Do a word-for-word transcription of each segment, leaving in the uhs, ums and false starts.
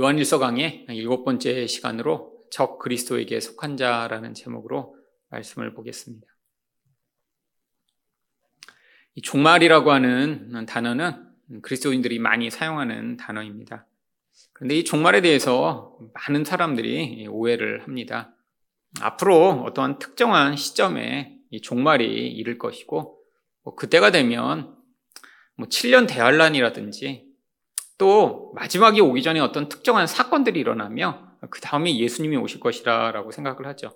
요한일서 강의 일곱 번째 시간으로 적 그리스도에게 속한 자라는 제목으로 말씀을 보겠습니다. 이 종말이라고 하는 단어는 그리스도인들이 많이 사용하는 단어입니다. 그런데 이 종말에 대해서 많은 사람들이 오해를 합니다. 앞으로 어떠한 특정한 시점에 이 종말이 이를 것이고 뭐 그때가 되면 뭐 칠 년 대환란이라든지 또 마지막이 오기 전에 어떤 특정한 사건들이 일어나며 그 다음에 예수님이 오실 것이라고 생각을 하죠.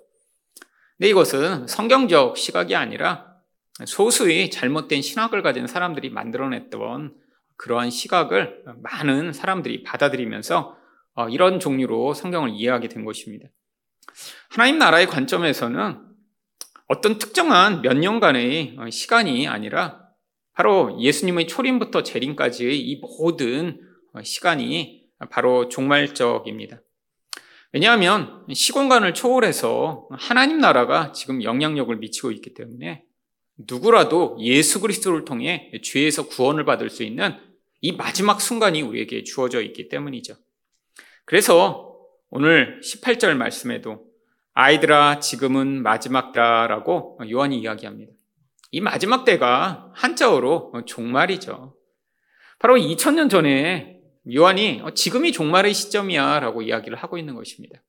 근데 이것은 성경적 시각이 아니라 소수의 잘못된 신학을 가진 사람들이 만들어냈던 그러한 시각을 많은 사람들이 받아들이면서 이런 종류로 성경을 이해하게 된 것입니다. 하나님 나라의 관점에서는 어떤 특정한 몇 년간의 시간이 아니라 바로 예수님의 초림부터 재림까지의 이 모든 시간이 바로 종말적입니다. 왜냐하면 시공간을 초월해서 하나님 나라가 지금 영향력을 미치고 있기 때문에 누구라도 예수 그리스도를 통해 죄에서 구원을 받을 수 있는 이 마지막 순간이 우리에게 주어져 있기 때문이죠. 그래서 오늘 십팔 절 말씀에도 아이들아 지금은 마지막이다 라고 요한이 이야기합니다. 이 마지막 때가 한자어로 종말이죠. 바로 이천 년 전에 요한이 지금이 종말의 시점이야 라고 이야기를 하고 있는 것입니다.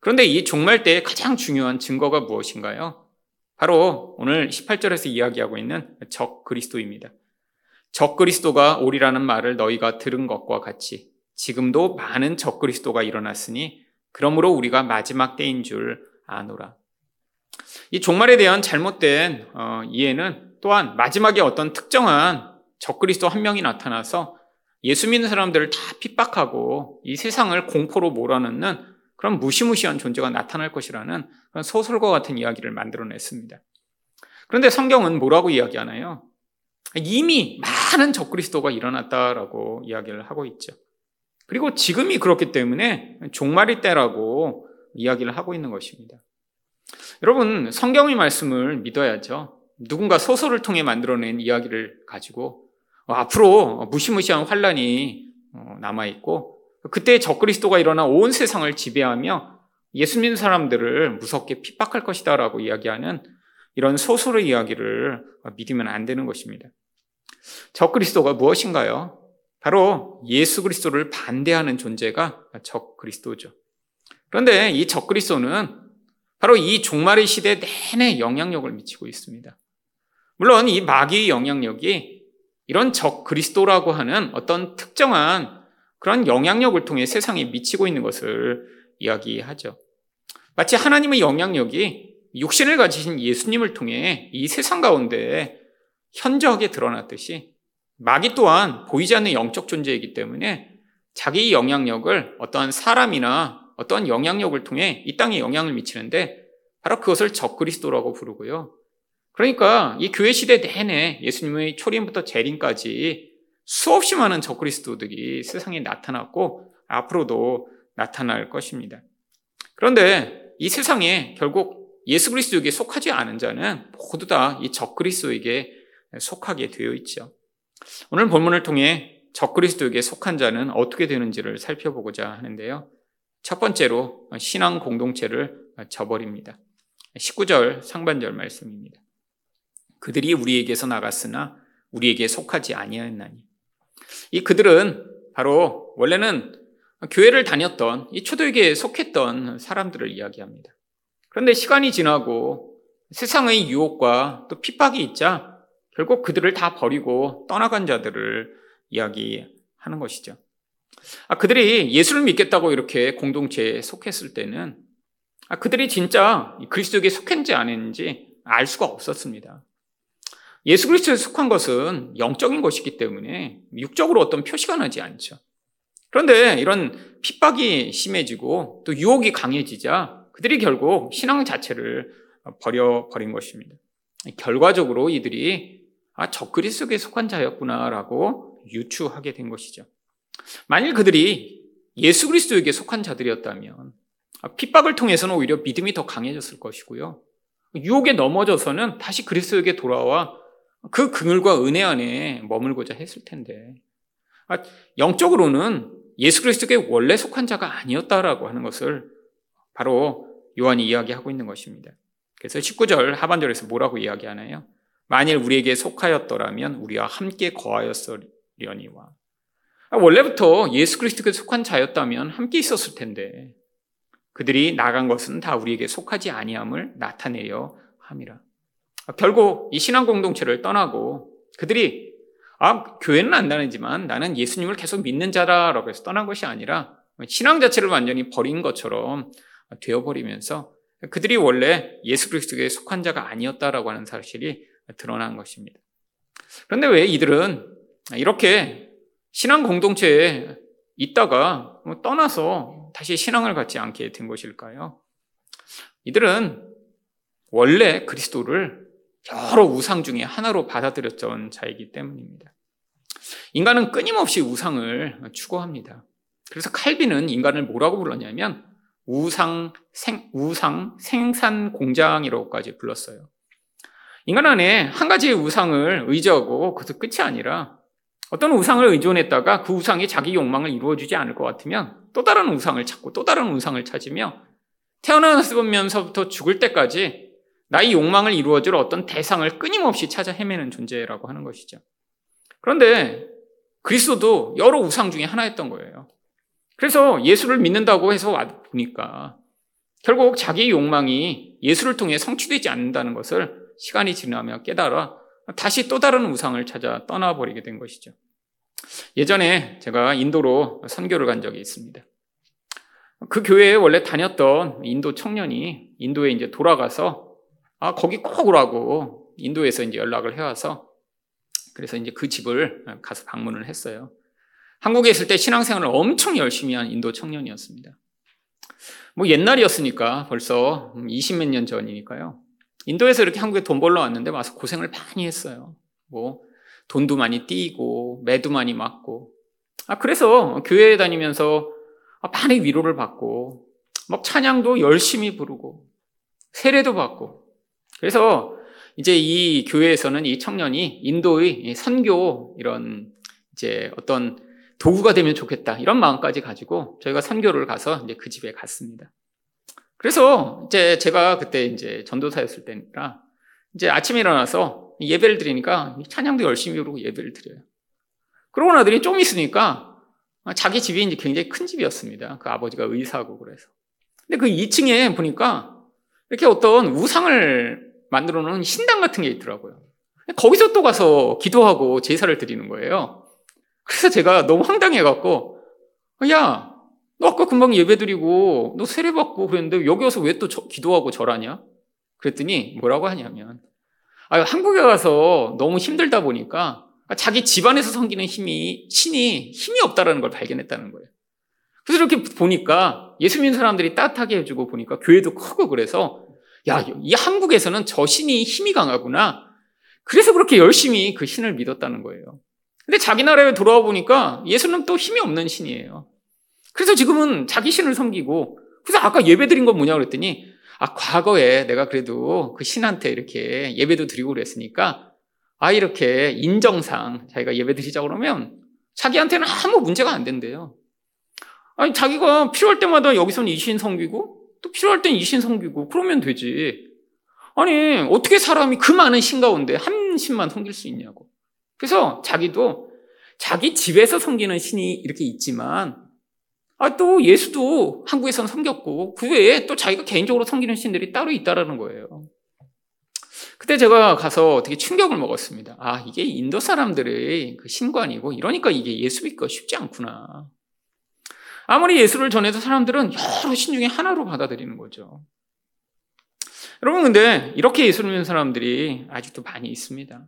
그런데 이 종말 때의 가장 중요한 증거가 무엇인가요? 바로 오늘 십팔 절에서 이야기하고 있는 적 그리스도입니다. 적 그리스도가 오리라는 말을 너희가 들은 것과 같이 지금도 많은 적 그리스도가 일어났으니 그러므로 우리가 마지막 때인 줄 아노라. 이 종말에 대한 잘못된 어, 이해는 또한 마지막에 어떤 특정한 적그리스도 한 명이 나타나서 예수 믿는 사람들을 다 핍박하고 이 세상을 공포로 몰아넣는 그런 무시무시한 존재가 나타날 것이라는 그런 소설과 같은 이야기를 만들어냈습니다. 그런데 성경은 뭐라고 이야기하나요? 이미 많은 적그리스도가 일어났다라고 이야기를 하고 있죠. 그리고 지금이 그렇기 때문에 종말일 때라고 이야기를 하고 있는 것입니다. 여러분, 성경의 말씀을 믿어야죠. 누군가 소설을 통해 만들어낸 이야기를 가지고 앞으로 무시무시한 환란이 남아있고 그때 적그리스도가 일어나 온 세상을 지배하며 예수 믿는 사람들을 무섭게 핍박할 것이다 라고 이야기하는 이런 소설의 이야기를 믿으면 안 되는 것입니다. 적그리스도가 무엇인가요? 바로 예수 그리스도를 반대하는 존재가 적그리스도죠. 그런데 이 적그리스도는 바로 이 종말의 시대 내내 영향력을 미치고 있습니다. 물론 이 마귀의 영향력이 이런 적 그리스도라고 하는 어떤 특정한 그런 영향력을 통해 세상에 미치고 있는 것을 이야기하죠. 마치 하나님의 영향력이 육신을 가지신 예수님을 통해 이 세상 가운데 현저하게 드러났듯이 마귀 또한 보이지 않는 영적 존재이기 때문에 자기의 영향력을 어떠한 사람이나 어떤 영향력을 통해 이 땅에 영향을 미치는데 바로 그것을 적그리스도라고 부르고요. 그러니까 이 교회 시대 내내 예수님의 초림부터 재림까지 수없이 많은 적그리스도들이 세상에 나타났고 앞으로도 나타날 것입니다. 그런데 이 세상에 결국 예수 그리스도에게 속하지 않은 자는 모두 다 이 적그리스도에게 속하게 되어 있죠. 오늘 본문을 통해 적그리스도에게 속한 자는 어떻게 되는지를 살펴보고자 하는데요. 첫 번째로 신앙 공동체를 저버립니다. 십구 절 상반절 말씀입니다. 그들이 우리에게서 나갔으나 우리에게 속하지 아니하였나니. 이 그들은 바로 원래는 교회를 다녔던 이 초대교회에 속했던 사람들을 이야기합니다. 그런데 시간이 지나고 세상의 유혹과 또 핍박이 있자 결국 그들을 다 버리고 떠나간 자들을 이야기하는 것이죠. 아, 그들이 예수를 믿겠다고 이렇게 공동체에 속했을 때는 아, 그들이 진짜 그리스도에게 속했는지 아닌지 알 수가 없었습니다. 예수 그리스도에 속한 것은 영적인 것이기 때문에 육적으로 어떤 표시가 나지 않죠. 그런데 이런 핍박이 심해지고 또 유혹이 강해지자 그들이 결국 신앙 자체를 버려버린 것입니다. 결과적으로 이들이 아, 적 그리스도에 속한 자였구나라고 유추하게 된 것이죠. 만일 그들이 예수 그리스도에게 속한 자들이었다면 핍박을 통해서는 오히려 믿음이 더 강해졌을 것이고요. 유혹에 넘어져서는 다시 그리스도에게 돌아와 그 긍휼과 은혜 안에 머물고자 했을 텐데 영적으로는 예수 그리스도께 원래 속한 자가 아니었다라고 하는 것을 바로 요한이 이야기하고 있는 것입니다. 그래서 십구 절 하반절에서 뭐라고 이야기하나요? 만일 우리에게 속하였더라면 우리와 함께 거하였으려니와. 원래부터 예수 그리스도께 속한 자였다면 함께 있었을 텐데 그들이 나간 것은 다 우리에게 속하지 아니함을 나타내려 함이라. 결국 이 신앙 공동체를 떠나고 그들이 아 교회는 안 다니지만 나는 예수님을 계속 믿는 자라라고 해서 떠난 것이 아니라 신앙 자체를 완전히 버린 것처럼 되어버리면서 그들이 원래 예수 그리스도에 속한 자가 아니었다라고 하는 사실이 드러난 것입니다. 그런데 왜 이들은 이렇게 신앙 공동체에 있다가 떠나서 다시 신앙을 갖지 않게 된 것일까요? 이들은 원래 그리스도를 여러 우상 중에 하나로 받아들였던 자이기 때문입니다. 인간은 끊임없이 우상을 추구합니다. 그래서 칼빈은 인간을 뭐라고 불렀냐면 우상, 생, 우상 생산 공장이라고까지 불렀어요. 인간 안에 한 가지의 우상을 의지하고 그것도 끝이 아니라 어떤 우상을 의존했다가 그 우상이 자기 욕망을 이루어주지 않을 것 같으면 또 다른 우상을 찾고 또 다른 우상을 찾으며 태어나면서부터 죽을 때까지 나의 욕망을 이루어줄 어떤 대상을 끊임없이 찾아 헤매는 존재라고 하는 것이죠. 그런데 그리스도도 여러 우상 중에 하나였던 거예요. 그래서 예수를 믿는다고 해서 와 보니까 결국 자기의 욕망이 예수를 통해 성취되지 않는다는 것을 시간이 지나며 깨달아 다시 또 다른 우상을 찾아 떠나버리게 된 것이죠. 예전에 제가 인도로 선교를 간 적이 있습니다. 그 교회에 원래 다녔던 인도 청년이 인도에 이제 돌아가서 아, 거기 꼭 오라고 인도에서 이제 연락을 해와서 그래서 이제 그 집을 가서 방문을 했어요. 한국에 있을 때 신앙생활을 엄청 열심히 한 인도 청년이었습니다. 뭐 옛날이었으니까 벌써 이십몇 년 전이니까요. 인도에서 이렇게 한국에 돈 벌러 왔는데 와서 고생을 많이 했어요. 뭐 돈도 많이 띄고 매도 많이 맞고 아 그래서 교회에 다니면서 많이 위로를 받고 막 찬양도 열심히 부르고 세례도 받고 그래서 이제 이 교회에서는 이 청년이 인도의 선교 이런 이제 어떤 도구가 되면 좋겠다 이런 마음까지 가지고 저희가 선교를 가서 이제 그 집에 갔습니다. 그래서 이제 제가 그때 이제 전도사였을 때니까 이제 아침에 일어나서 예배를 드리니까 찬양도 열심히 부르고 예배를 드려요. 그러고 나더니 좀 있으니까 자기 집이 이제 굉장히 큰 집이었습니다. 그 아버지가 의사고 그래서. 근데 그 이 층에 보니까 이렇게 어떤 우상을 만들어 놓은 신당 같은 게 있더라고요. 거기서 또 가서 기도하고 제사를 드리는 거예요. 그래서 제가 너무 황당해갖고, 야, 너 아까 금방 예배 드리고, 너 세례 받고 그랬는데 여기 와서 왜 또 기도하고 절하냐? 그랬더니 뭐라고 하냐면, 아, 한국에 가서 너무 힘들다 보니까 자기 집안에서 섬기는 힘이, 신이 힘이 없다라는 걸 발견했다는 거예요. 그래서 이렇게 보니까 예수 믿는 사람들이 따뜻하게 해주고 보니까 교회도 크고 그래서, 야, 이 한국에서는 저 신이 힘이 강하구나. 그래서 그렇게 열심히 그 신을 믿었다는 거예요. 근데 자기 나라에 돌아와 보니까 예수는 또 힘이 없는 신이에요. 그래서 지금은 자기 신을 섬기고 그래서 아까 예배 드린 건 뭐냐 그랬더니 아 과거에 내가 그래도 그 신한테 이렇게 예배도 드리고 그랬으니까 아 이렇게 인정상 자기가 예배 드리자고 그러면 자기한테는 아무 문제가 안 된대요. 아니 자기가 필요할 때마다 여기서는 이 신 섬기고 또 필요할 땐 이 신 섬기고 그러면 되지. 아니 어떻게 사람이 그 많은 신 가운데 한 신만 섬길 수 있냐고. 그래서 자기도 자기 집에서 섬기는 신이 이렇게 있지만 아, 또 예수도 한국에선 섬겼고 그 외에 또 자기가 개인적으로 섬기는 신들이 따로 있다라는 거예요. 그때 제가 가서 되게 충격을 먹었습니다. 아, 이게 인도 사람들의 그 신관이고 이러니까 이게 예수 믿기가 쉽지 않구나. 아무리 예수를 전해도 사람들은 여러 신 중에 하나로 받아들이는 거죠. 여러분 근데 이렇게 예수를 믿는 사람들이 아직도 많이 있습니다.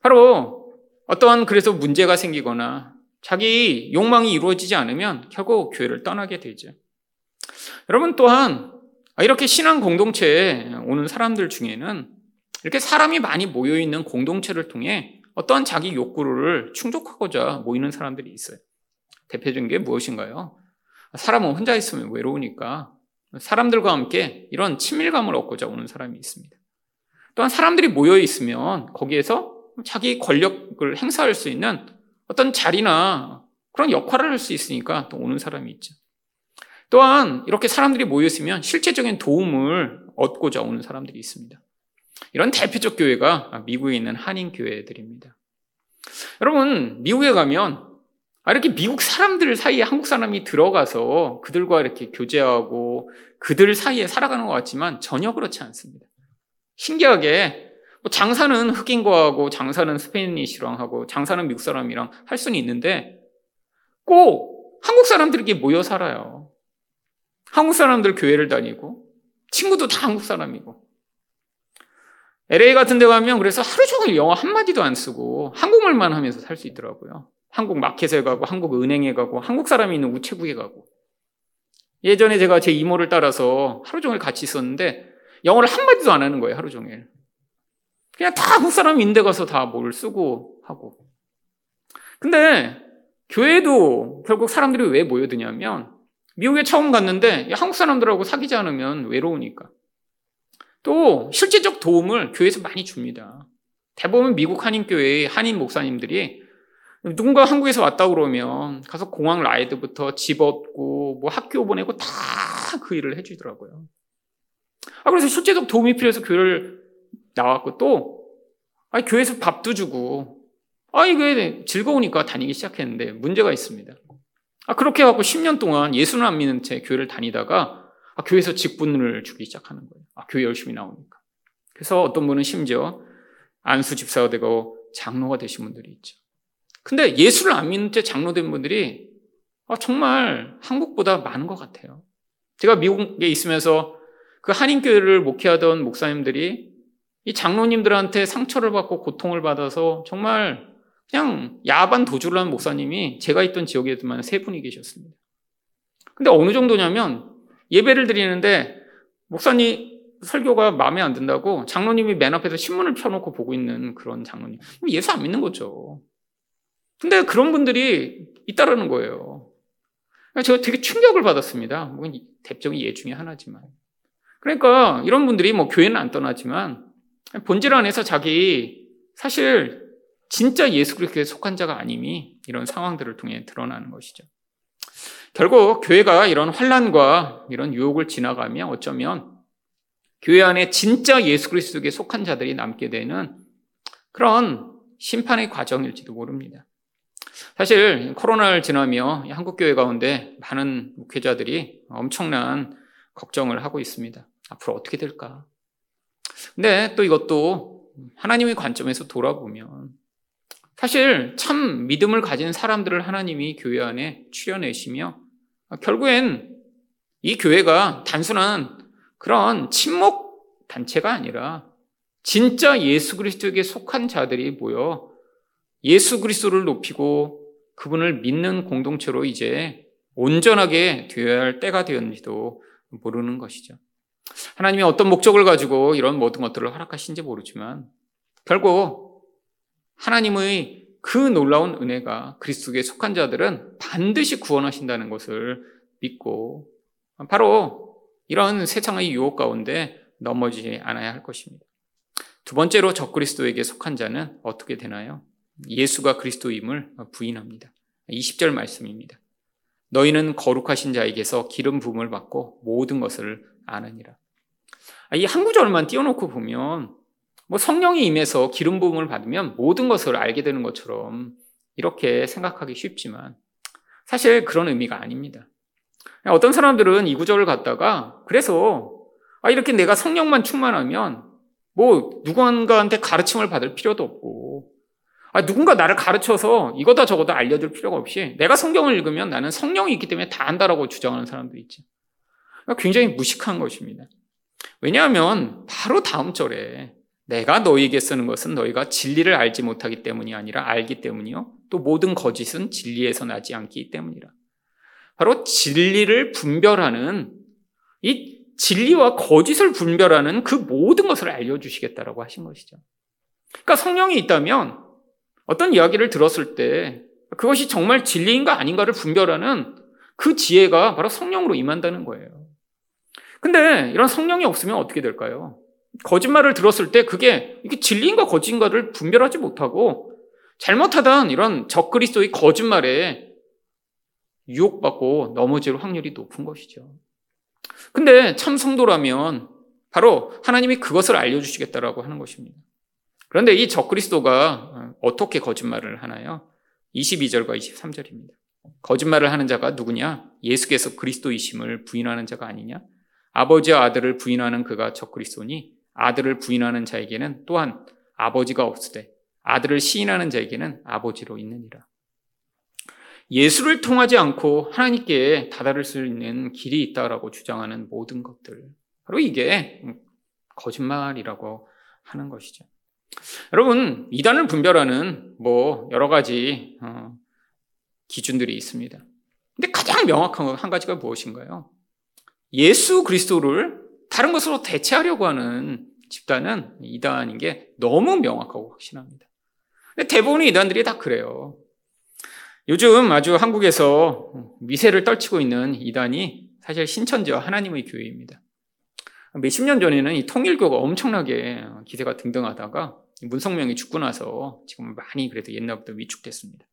바로 어떠한 그래서 문제가 생기거나 자기 욕망이 이루어지지 않으면 결국 교회를 떠나게 되죠. 여러분 또한 이렇게 신앙 공동체에 오는 사람들 중에는 이렇게 사람이 많이 모여있는 공동체를 통해 어떠한 자기 욕구를 충족하고자 모이는 사람들이 있어요. 대표적인 게 무엇인가요? 사람은 혼자 있으면 외로우니까 사람들과 함께 이런 친밀감을 얻고자 오는 사람이 있습니다. 또한 사람들이 모여있으면 거기에서 자기 권력을 행사할 수 있는 어떤 자리나 그런 역할을 할 수 있으니까 또 오는 사람이 있죠. 또한 이렇게 사람들이 모였으면 실제적인 도움을 얻고자 오는 사람들이 있습니다. 이런 대표적 교회가 미국에 있는 한인 교회들입니다. 여러분, 미국에 가면 이렇게 미국 사람들 사이에 한국 사람이 들어가서 그들과 이렇게 교제하고 그들 사이에 살아가는 것 같지만 전혀 그렇지 않습니다. 신기하게 장사는 흑인과 하고 장사는 스페인이시랑 하고 장사는 미국 사람이랑 할 수는 있는데 꼭 한국 사람들에게 모여 살아요. 한국 사람들 교회를 다니고 친구도 다 한국 사람이고 엘에이 같은 데 가면 그래서 하루 종일 영어 한마디도 안 쓰고 한국말만 하면서 살 수 있더라고요. 한국 마켓에 가고 한국 은행에 가고 한국 사람이 있는 우체국에 가고. 예전에 제가 제 이모를 따라서 하루 종일 같이 있었는데 영어를 한마디도 안 하는 거예요. 하루 종일 그냥 다 한국 사람이 있는 데 가서 다 뭘 쓰고 하고. 근데 교회도 결국 사람들이 왜 모여드냐면 미국에 처음 갔는데 한국 사람들하고 사귀지 않으면 외로우니까. 또 실제적 도움을 교회에서 많이 줍니다. 대부분 미국 한인교회의 한인 목사님들이 누군가 한국에서 왔다 그러면 가서 공항 라이드부터 집 얻고 뭐 학교 보내고 다 그 일을 해주더라고요. 아, 그래서 실제적 도움이 필요해서 교회를 나왔고 또 아니, 교회에서 밥도 주고 아 이게 즐거우니까 다니기 시작했는데 문제가 있습니다. 아 그렇게 해갖고 십 년 동안 예수는 안 믿는 채 교회를 다니다가 아, 교회에서 직분을 주기 시작하는 거예요. 아 교회 열심히 나오니까. 그래서 어떤 분은 심지어 안수 집사가 되고 장로가 되신 분들이 있죠. 근데 예수를 안 믿는 채 장로된 분들이 정말 한국보다 많은 것 같아요. 제가 미국에 있으면서 그 한인교회를 목회하던 목사님들이 이 장로님들한테 상처를 받고 고통을 받아서 정말 그냥 야반 도주를 한 목사님이 제가 있던 지역에만 세 분이 계셨습니다. 근데 어느 정도냐면 예배를 드리는데 목사님 설교가 마음에 안 든다고 장로님이 맨 앞에서 신문을 펴놓고 보고 있는 그런 장로님. 예수 안 믿는 거죠. 근데 그런 분들이 있다라는 거예요. 제가 되게 충격을 받았습니다. 뭐 대표적인 예 중에 하나지만. 그러니까 이런 분들이 뭐 교회는 안 떠나지만 본질 안에서 자기 사실 진짜 예수 그리스도에 속한 자가 아님이 이런 상황들을 통해 드러나는 것이죠. 결국 교회가 이런 환란과 이런 유혹을 지나가며 어쩌면 교회 안에 진짜 예수 그리스도에 속한 자들이 남게 되는 그런 심판의 과정일지도 모릅니다. 사실 코로나를 지나며 한국교회 가운데 많은 목회자들이 엄청난 걱정을 하고 있습니다. 앞으로 어떻게 될까? 근데 또 이것도 하나님의 관점에서 돌아보면 사실 참 믿음을 가진 사람들을 하나님이 교회 안에 추려내시며 결국엔 이 교회가 단순한 그런 친목 단체가 아니라 진짜 예수 그리스도에게 속한 자들이 모여 예수 그리스도를 높이고 그분을 믿는 공동체로 이제 온전하게 되어야 할 때가 되었는지도 모르는 것이죠. 하나님이 어떤 목적을 가지고 이런 모든 것들을 허락하신지 모르지만 결국 하나님의 그 놀라운 은혜가 그리스도에 속한 자들은 반드시 구원하신다는 것을 믿고 바로 이런 세상의 유혹 가운데 넘어지지 않아야 할 것입니다. 두 번째로 적그리스도에게 속한 자는 어떻게 되나요? 예수가 그리스도임을 부인합니다. 이십 절 말씀입니다. 너희는 거룩하신 자에게서 기름 부음을 받고 모든 것을 아느니라. 이 한 구절만 띄워놓고 보면 뭐 성령이 임해서 기름 부음을 받으면 모든 것을 알게 되는 것처럼 이렇게 생각하기 쉽지만 사실 그런 의미가 아닙니다. 어떤 사람들은 이 구절을 갖다가 그래서 아 이렇게 내가 성령만 충만하면 뭐 누군가한테 가르침을 받을 필요도 없고 아, 누군가 나를 가르쳐서 이거다 저거다 알려줄 필요가 없이 내가 성경을 읽으면 나는 성령이 있기 때문에 다 안다라고 주장하는 사람도 있지. 그러니까 굉장히 무식한 것입니다. 왜냐하면 바로 다음 절에 내가 너희에게 쓰는 것은 너희가 진리를 알지 못하기 때문이 아니라 알기 때문이요. 또 모든 거짓은 진리에서 나지 않기 때문이라. 바로 진리를 분별하는 이 진리와 거짓을 분별하는 그 모든 것을 알려주시겠다라고 하신 것이죠. 그러니까 성령이 있다면 어떤 이야기를 들었을 때 그것이 정말 진리인가 아닌가를 분별하는 그 지혜가 바로 성령으로 임한다는 거예요. 근데 이런 성령이 없으면 어떻게 될까요? 거짓말을 들었을 때 그게 이게 진리인가 거짓인가를 분별하지 못하고 잘못하던 이런 적그리스도의 거짓말에 유혹받고 넘어질 확률이 높은 것이죠. 근데 참 성도라면 바로 하나님이 그것을 알려주시겠다라고 하는 것입니다. 그런데 이 적그리스도가 어떻게 거짓말을 하나요? 이십이 절과 이십삼 절입니다. 거짓말을 하는 자가 누구냐? 예수께서 그리스도이심을 부인하는 자가 아니냐? 아버지와 아들을 부인하는 그가 적그리스도니 아들을 부인하는 자에게는 또한 아버지가 없으되 아들을 시인하는 자에게는 아버지로 있느니라. 예수를 통하지 않고 하나님께 다다를 수 있는 길이 있다라고 주장하는 모든 것들, 바로 이게 거짓말이라고 하는 것이죠. 여러분, 이단을 분별하는 뭐 여러 가지 어, 기준들이 있습니다. 근데 가장 명확한 한 가지가 무엇인가요? 예수 그리스도를 다른 것으로 대체하려고 하는 집단은 이단인 게 너무 명확하고 확신합니다. 근데 대부분의 이단들이 다 그래요. 요즘 아주 한국에서 미세를 떨치고 있는 이단이 사실 신천지와 하나님의 교회입니다. 몇십 년 전에는 이 통일교가 엄청나게 기세가 등등하다가 문성명이 죽고 나서 지금 많이 그래도 옛날부터 위축됐습니다.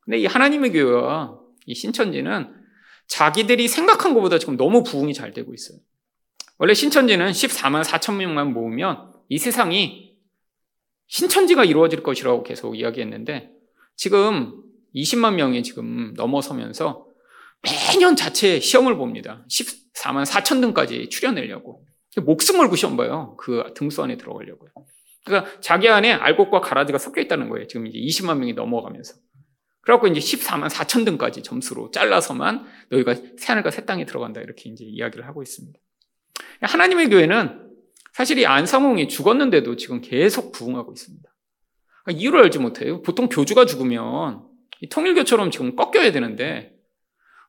근데 이 하나님의 교회와 이 신천지는 자기들이 생각한 것보다 지금 너무 부흥이 잘 되고 있어요. 원래 신천지는 십사만 사천 명만 모으면 이 세상이 신천지가 이루어질 것이라고 계속 이야기했는데 지금 이십만 명이 지금 넘어서면서 매년 자체 시험을 봅니다. 십사만 사천 등까지 추려내려고. 목숨 걸고 시험 봐요. 그 등수 안에 들어가려고요. 그러니까 자기 안에 알곡과 가라지가 섞여 있다는 거예요. 지금 이제 이십만 명이 넘어가면서. 그래갖고 이제 십사만 사천 등까지 점수로 잘라서만 너희가 새하늘과 새 땅에 들어간다. 이렇게 이제 이야기를 하고 있습니다. 하나님의 교회는 사실 이 안상홍이 죽었는데도 지금 계속 부흥하고 있습니다. 그러니까 이유를 알지 못해요. 보통 교주가 죽으면 이 통일교처럼 지금 꺾여야 되는데,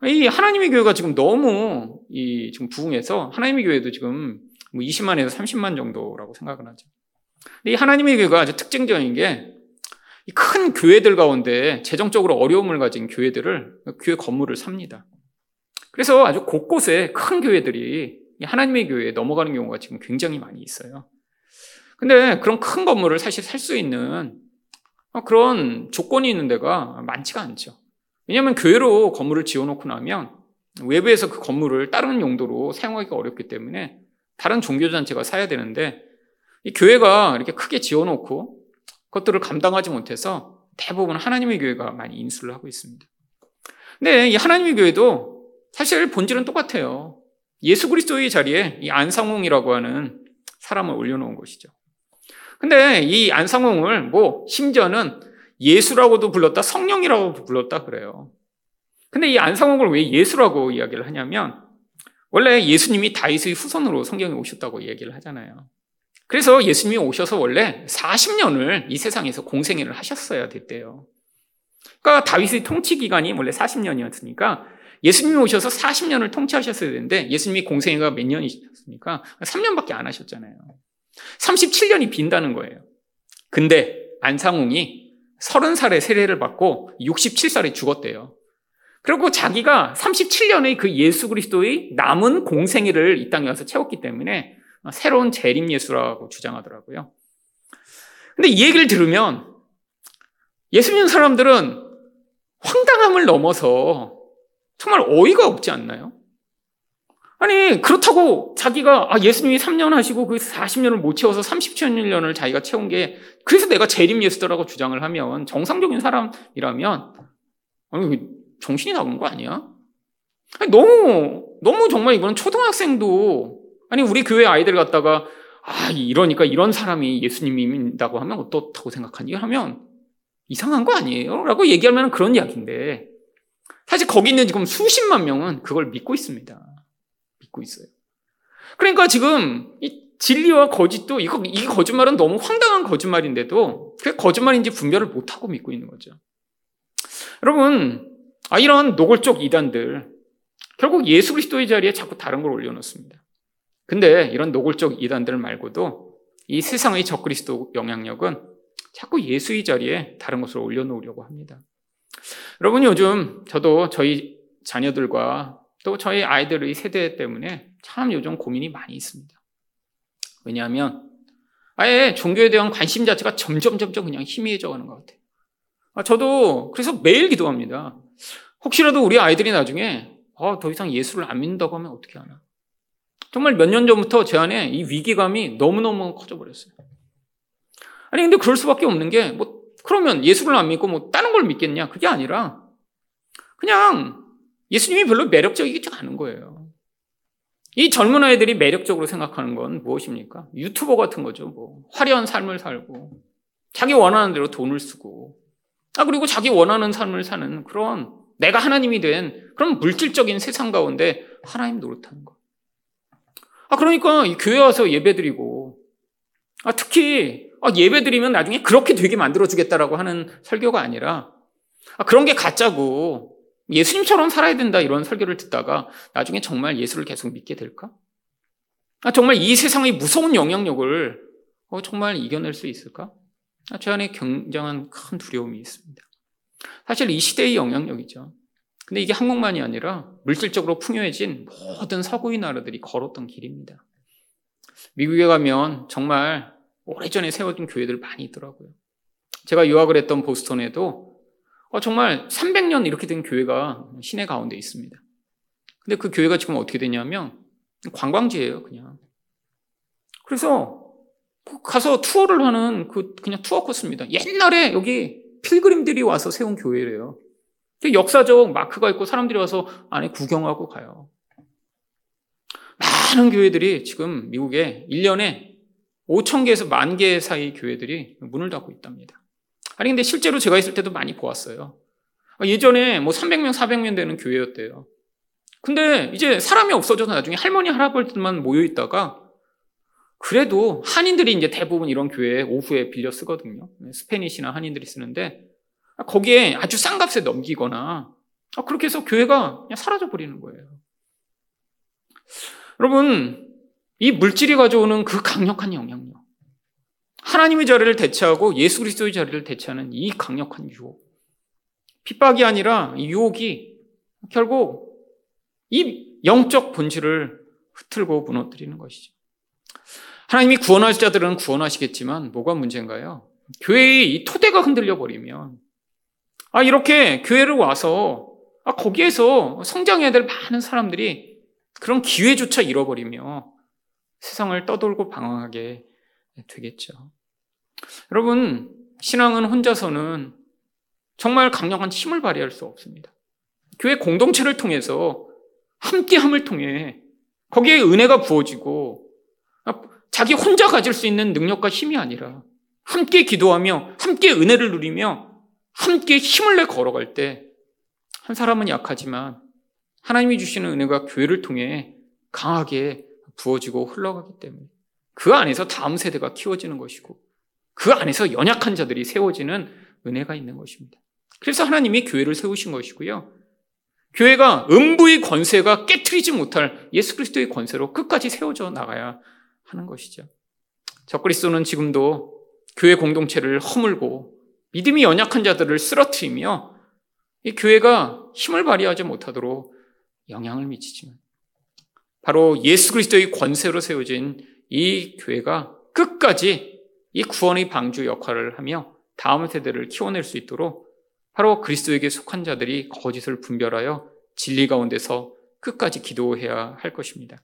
이 하나님의 교회가 지금 너무 이 지금 부흥해서 하나님의 교회도 지금 뭐 이십만에서 삼십만 정도라고 생각을 하죠. 근데 이 하나님의 교회가 아주 특징적인 게 이 큰 교회들 가운데 재정적으로 어려움을 가진 교회들을 교회 건물을 삽니다. 그래서 아주 곳곳에 큰 교회들이 이 하나님의 교회에 넘어가는 경우가 지금 굉장히 많이 있어요. 근데 그런 큰 건물을 사실 살 수 있는 그런 조건이 있는 데가 많지가 않죠. 왜냐하면 교회로 건물을 지어놓고 나면 외부에서 그 건물을 다른 용도로 사용하기가 어렵기 때문에 다른 종교단체가 사야 되는데 이 교회가 이렇게 크게 지어놓고 그것들을 감당하지 못해서 대부분 하나님의 교회가 많이 인수를 하고 있습니다. 근데 이 하나님의 교회도 사실 본질은 똑같아요. 예수 그리스도의 자리에 이 안상홍이라고 하는 사람을 올려놓은 것이죠. 근데 이 안상홍을 뭐 심지어는 예수라고도 불렀다 성령이라고도 불렀다 그래요. 근데 이 안상홍을 왜 예수라고 이야기를 하냐면 원래 예수님이 다윗의 후손으로 성경에 오셨다고 얘기를 하잖아요. 그래서 예수님이 오셔서 원래 사십 년을 이 세상에서 공생애를 하셨어야 됐대요. 그러니까 다윗의 통치 기간이 원래 사십 년이었으니까 예수님이 오셔서 사십 년을 통치하셨어야 되는데 예수님이 공생애가 몇 년이셨습니까? 삼 년밖에 안 하셨잖아요. 삼십칠 년이 빈다는 거예요. 근데 안상홍이 서른 살에 세례를 받고 육십칠 살에 죽었대요. 그리고 자기가 삼십칠 년의 그 예수 그리스도의 남은 공생애를 이 땅에 와서 채웠기 때문에 새로운 재림 예수라고 주장하더라고요. 근데 이 얘기를 들으면 예수 믿는 사람들은 황당함을 넘어서 정말 어이가 없지 않나요? 아니 그렇다고 자기가 아 예수님이 삼 년 하시고 그 사십 년을 못 채워서 삼십칠 년을 자기가 채운 게 그래서 내가 재림 예수더라고 주장을 하면 정상적인 사람이라면 아니 정신이 나간 거 아니야? 아니, 너무 너무 정말 이건 초등학생도 아니 우리 교회 아이들 갖다가 아 이러니까 이런 사람이 예수님이라고 하면 어떻다고 생각하니? 하면 이상한 거 아니에요? 라고 얘기하면 그런 이야기인데 사실 거기 있는 지금 수십만 명은 그걸 믿고 있습니다. 믿고 있어요. 그러니까 지금 이 진리와 거짓도 이거 이 거짓말은 너무 황당한 거짓말인데도 그게 거짓말인지 분별을 못하고 믿고 있는 거죠. 여러분, 아 이런 노골적 이단들 결국 예수 그리스도의 자리에 자꾸 다른 걸 올려놓습니다. 근데 이런 노골적 이단들 말고도 이 세상의 적그리스도 영향력은 자꾸 예수의 자리에 다른 것을 올려놓으려고 합니다. 여러분, 요즘 저도 저희 자녀들과 또 저희 아이들의 세대 때문에 참 요즘 고민이 많이 있습니다. 왜냐하면 아예 종교에 대한 관심 자체가 점점 점점 그냥 희미해져 가는 것 같아요. 저도 그래서 매일 기도합니다. 혹시라도 우리 아이들이 나중에 아, 더 이상 예수를 안 믿는다고 하면 어떻게 하나. 정말 몇 년 전부터 제 안에 이 위기감이 너무너무 커져버렸어요. 아니 근데 그럴 수밖에 없는 게 뭐 그러면 예수를 안 믿고 뭐 다른 걸 믿겠냐? 그게 아니라 그냥 예수님이 별로 매력적이지 않은 거예요. 이 젊은 아이들이 매력적으로 생각하는 건 무엇입니까? 유튜버 같은 거죠. 뭐 화려한 삶을 살고 자기 원하는 대로 돈을 쓰고 아 그리고 자기 원하는 삶을 사는 그런 내가 하나님이 된 그런 물질적인 세상 가운데 하나님 노릇하는 거. 아 그러니까 이 교회 와서 예배드리고 아 특히 아 예배드리면 나중에 그렇게 되게 만들어주겠다라고 하는 설교가 아니라 아 그런 게 가짜고 예수님처럼 살아야 된다 이런 설교를 듣다가 나중에 정말 예수를 계속 믿게 될까? 아 정말 이 세상의 무서운 영향력을 어 정말 이겨낼 수 있을까? 아, 제 안에 굉장한 큰 두려움이 있습니다. 사실 이 시대의 영향력이죠. 근데 이게 한국만이 아니라 물질적으로 풍요해진 모든 서구의 나라들이 걸었던 길입니다. 미국에 가면 정말 오래전에 세워진 교회들 많이 있더라고요. 제가 유학을 했던 보스턴에도 정말 삼백 년 이렇게 된 교회가 시내 가운데 있습니다. 근데 그 교회가 지금 어떻게 되냐면 관광지예요, 그냥. 그래서 가서 투어를 하는 그 그냥 투어 코스입니다. 옛날에 여기 필그림들이 와서 세운 교회래요. 역사적 마크가 있고 사람들이 와서 안에 구경하고 가요. 많은 교회들이 지금 미국에 일 년에 오천 개에서 만 개 사이 교회들이 문을 닫고 있답니다. 아니 근데 실제로 제가 있을 때도 많이 보았어요. 예전에 뭐 삼백 명, 사백 명 되는 교회였대요. 근데 이제 사람이 없어져서 나중에 할머니, 할아버지들만 모여 있다가 그래도 한인들이 이제 대부분 이런 교회에 오후에 빌려 쓰거든요. 스페니시나 한인들이 쓰는데 거기에 아주 싼 값에 넘기거나 그렇게 해서 교회가 그냥 사라져버리는 거예요. 여러분, 이 물질이 가져오는 그 강력한 영향력, 하나님의 자리를 대체하고 예수 그리스도의 자리를 대체하는 이 강력한 유혹, 핍박이 아니라 이 유혹이 결국 이 영적 본질을 흐트리고 무너뜨리는 것이죠. 하나님이 구원할 자들은 구원하시겠지만 뭐가 문제인가요? 교회의 이 토대가 흔들려 버리면 아 이렇게 교회를 와서 아 거기에서 성장해야 될 많은 사람들이 그런 기회조차 잃어버리며 세상을 떠돌고 방황하게 되겠죠. 여러분, 신앙은 혼자서는 정말 강력한 힘을 발휘할 수 없습니다. 교회 공동체를 통해서 함께함을 통해 거기에 은혜가 부어지고 자기 혼자 가질 수 있는 능력과 힘이 아니라 함께 기도하며 함께 은혜를 누리며 함께 힘을 내 걸어갈 때 한 사람은 약하지만 하나님이 주시는 은혜가 교회를 통해 강하게 부어지고 흘러가기 때문에 그 안에서 다음 세대가 키워지는 것이고 그 안에서 연약한 자들이 세워지는 은혜가 있는 것입니다. 그래서 하나님이 교회를 세우신 것이고요. 교회가 음부의 권세가 깨트리지 못할 예수 그리스도의 권세로 끝까지 세워져 나가야 하는 것이죠. 적그리스도는 지금도 교회 공동체를 허물고 믿음이 연약한 자들을 쓰러뜨리며 이 교회가 힘을 발휘하지 못하도록 영향을 미치지만 바로 예수 그리스도의 권세로 세워진 이 교회가 끝까지 이 구원의 방주 역할을 하며 다음 세대를 키워낼 수 있도록 바로 그리스도에게 속한 자들이 거짓을 분별하여 진리 가운데서 끝까지 기도해야 할 것입니다.